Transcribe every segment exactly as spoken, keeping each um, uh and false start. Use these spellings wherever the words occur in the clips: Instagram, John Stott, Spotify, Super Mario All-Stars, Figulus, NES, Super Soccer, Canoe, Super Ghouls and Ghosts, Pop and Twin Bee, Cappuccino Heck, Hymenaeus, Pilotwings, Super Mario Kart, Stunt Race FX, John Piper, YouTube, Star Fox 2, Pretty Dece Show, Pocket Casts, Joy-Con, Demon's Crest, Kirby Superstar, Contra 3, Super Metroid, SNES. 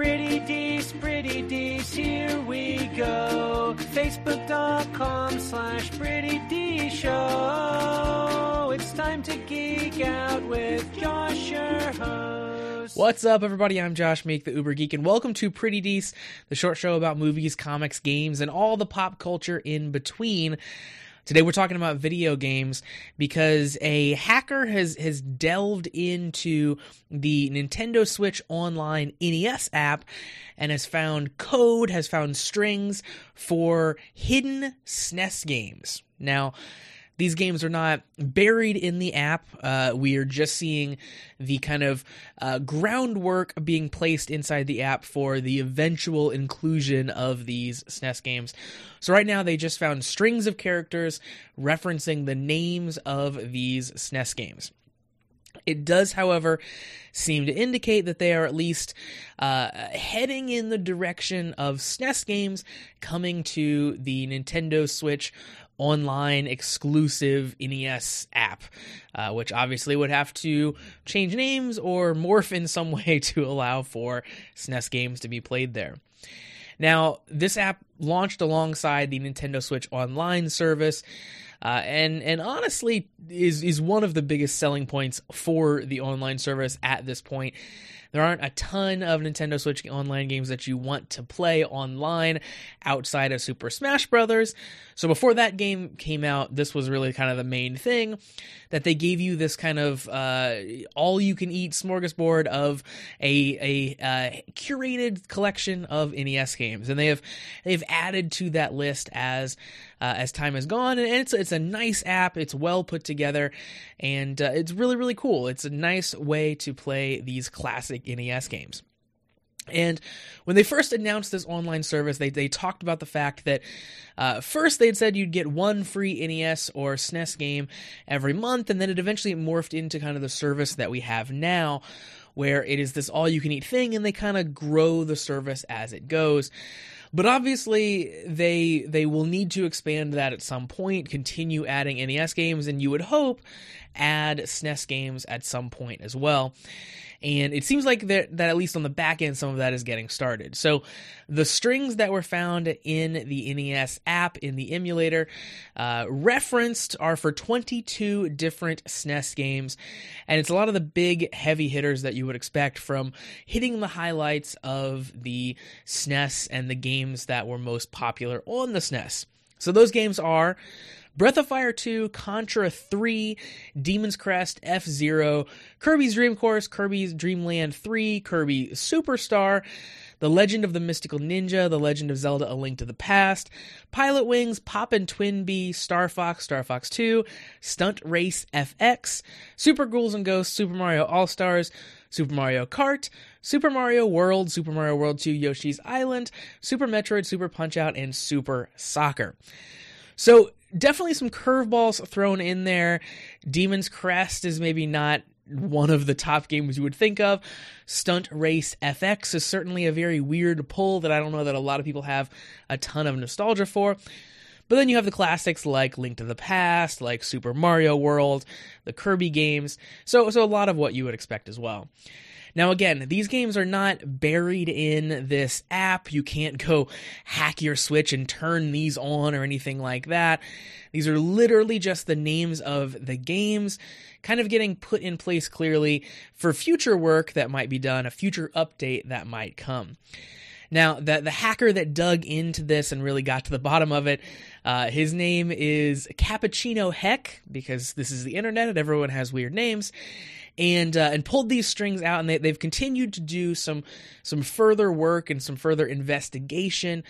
Pretty Dece, Pretty Dece, here we go. Facebook.com slash Pretty Dece Show. It's time to geek out with Josh, your host. What's up, everybody? I'm Josh Meek, the Uber Geek, and welcome to Pretty Dece, the short show about movies, comics, games, and all the pop culture in between. Today we're talking about video games because a hacker has, has delved into the Nintendo Switch Online N E S app and has found code, has found strings for hidden S N E S games. Now, these games are not buried in the app. Uh, we are just seeing the kind of uh, groundwork being placed inside the app for the eventual inclusion of these S N E S games. So right now they just found strings of characters referencing the names of these S N E S games. It does, however, seem to indicate that they are at least uh, heading in the direction of S N E S games coming to the Nintendo Switch Online exclusive N E S app, uh, which obviously would have to change names or morph in some way to allow for S N E S games to be played there. Now, this app launched alongside the Nintendo Switch Online service, uh, and and honestly is, is one of the biggest selling points for the online service at this point. There aren't a ton of Nintendo Switch Online games that you want to play online outside of Super Smash Bros. So before that game came out, this was really kind of the main thing, that they gave you this kind of uh, all-you-can-eat smorgasbord of a, a uh, curated collection of N E S games, and they have... They've added to that list as uh, as time has gone, and it's it's a nice app. It's well put together, and uh, it's really really cool. It's a nice way to play these classic N E S games. And when they first announced this online service, they they talked about the fact that uh, first they'd said you'd get one free N E S or S N E S game every month, and then it eventually morphed into kind of the service that we have now, where it is this all-you-can-eat thing, and they kind of grow the service as it goes. But obviously, they they will need to expand that at some point, continue adding N E S games, and you would hope add S N E S games at some point as well. And it seems like that, that at least on the back end, some of that is getting started. So the strings that were found in the N E S app, in the emulator, uh, referenced are for twenty-two different S N E S games. And it's a lot of the big heavy hitters that you would expect from hitting the highlights of the S N E S and the games that were most popular on the S N E S. So those games are Breath of Fire two, Contra three, Demon's Crest, F-Zero, Kirby's Dream Course, Kirby's Dream Land three, Kirby Superstar, The Legend of the Mystical Ninja, The Legend of Zelda A Link to the Past, Pilotwings, Pop and Twin Bee, Star Fox, Star Fox two, Stunt Race F X, Super Ghouls and Ghosts, Super Mario All-Stars, Super Mario Kart, Super Mario World, Super Mario World two, Yoshi's Island, Super Metroid, Super Punch-Out, and Super Soccer. So definitely some curveballs thrown in there. Demon's Crest is maybe not one of the top games you would think of. Stunt Race F X is certainly a very weird pull that I don't know that a lot of people have a ton of nostalgia for. But then you have the classics like Link to the Past, like Super Mario World, the Kirby games, so so a lot of what you would expect as well. Now again, these games are not buried in this app. You can't go hack your Switch and turn these on or anything like that. These are literally just the names of the games, kind of getting put in place clearly for future work that might be done, a future update that might come. Now, the, the hacker that dug into this and really got to the bottom of it, uh, his name is Cappuccino Heck, because this is the internet and everyone has weird names, and uh, and pulled these strings out, and they, they've continued to do some some further work and some further investigation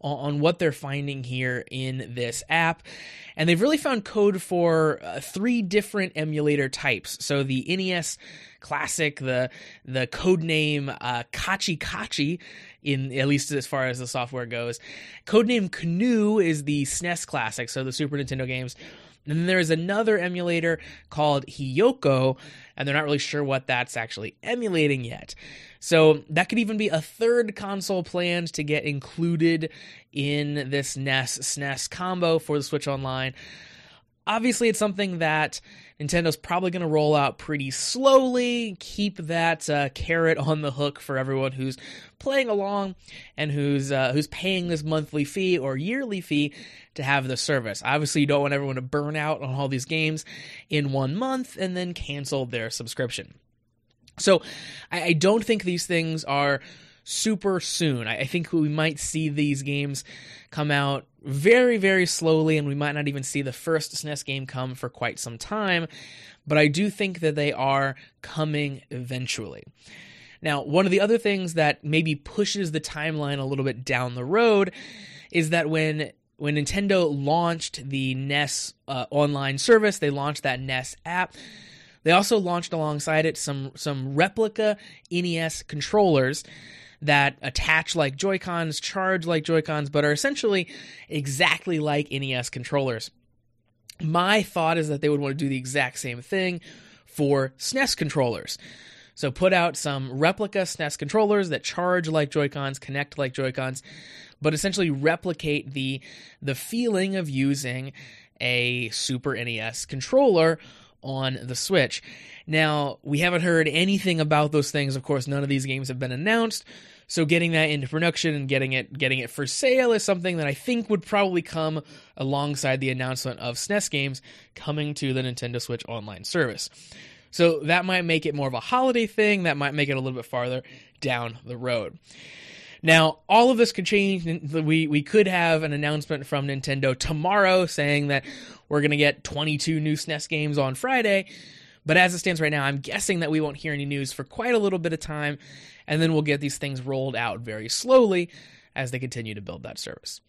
on, on what they're finding here in this app. And they've really found code for uh, three different emulator types. So the N E S Classic, the the codename uh, Kachi Kachi, in at least as far as the software goes. Codename Canoe is the S N E S Classic, so the Super Nintendo games. And then there is another emulator called Hiyoko, and they're not really sure what that's actually emulating yet. So that could even be a third console planned to get included in this N E S S N E S combo for the Switch Online. Obviously, it's something that Nintendo's probably going to roll out pretty slowly, keep that uh, carrot on the hook for everyone who's playing along and who's uh, who's paying this monthly fee or yearly fee to have the service. Obviously, you don't want everyone to burn out on all these games in one month and then cancel their subscription. So I, I don't think these things are super soon. I, I think we might see these games come out very, very slowly, and we might not even see the first S N E S game come for quite some time, but I do think that they are coming eventually. Now, one of the other things that maybe pushes the timeline a little bit down the road is that when when Nintendo launched the N E S uh, online service, they launched that N E S app. They also launched alongside it some some replica N E S controllers that attach like Joy-Cons, charge like Joy-Cons, but are essentially exactly like N E S controllers. My thought is that they would want to do the exact same thing for S N E S controllers. So put out some replica S N E S controllers that charge like Joy-Cons, connect like Joy-Cons, but essentially replicate the the feeling of using a Super N E S controller on the Switch. Now, we haven't heard anything about those things. Of course, none of these games have been announced. So getting that into production and getting it getting it for sale is something that I think would probably come alongside the announcement of S N E S games coming to the Nintendo Switch Online service. So that might make it more of a holiday thing. That might make it a little bit farther down the road. Now, all of this could change. We we could have an announcement from Nintendo tomorrow saying that we're going to get twenty-two new S N E S games on Friday. But as it stands right now, I'm guessing that we won't hear any news for quite a little bit of time. And then we'll get these things rolled out very slowly as they continue to build that service.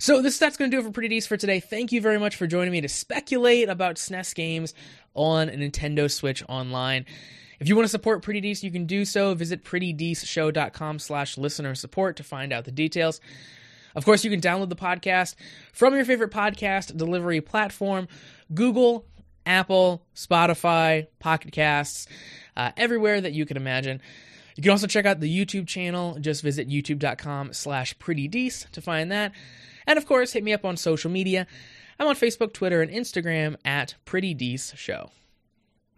So this that's going to do it for Pretty Dece for today. Thank you very much for joining me to speculate about S N E S games on Nintendo Switch Online. If you want to support Pretty Dece, you can do so. Visit prettydeceshow.com slash listener support to find out the details. Of course, you can download the podcast from your favorite podcast delivery platform, Google, Apple, Spotify, Pocket Casts, uh, everywhere that you can imagine. You can also check out the YouTube channel. Just visit youtube.com slash prettydece to find that. And of course, hit me up on social media. I'm on Facebook, Twitter, and Instagram at Pretty Dece Show.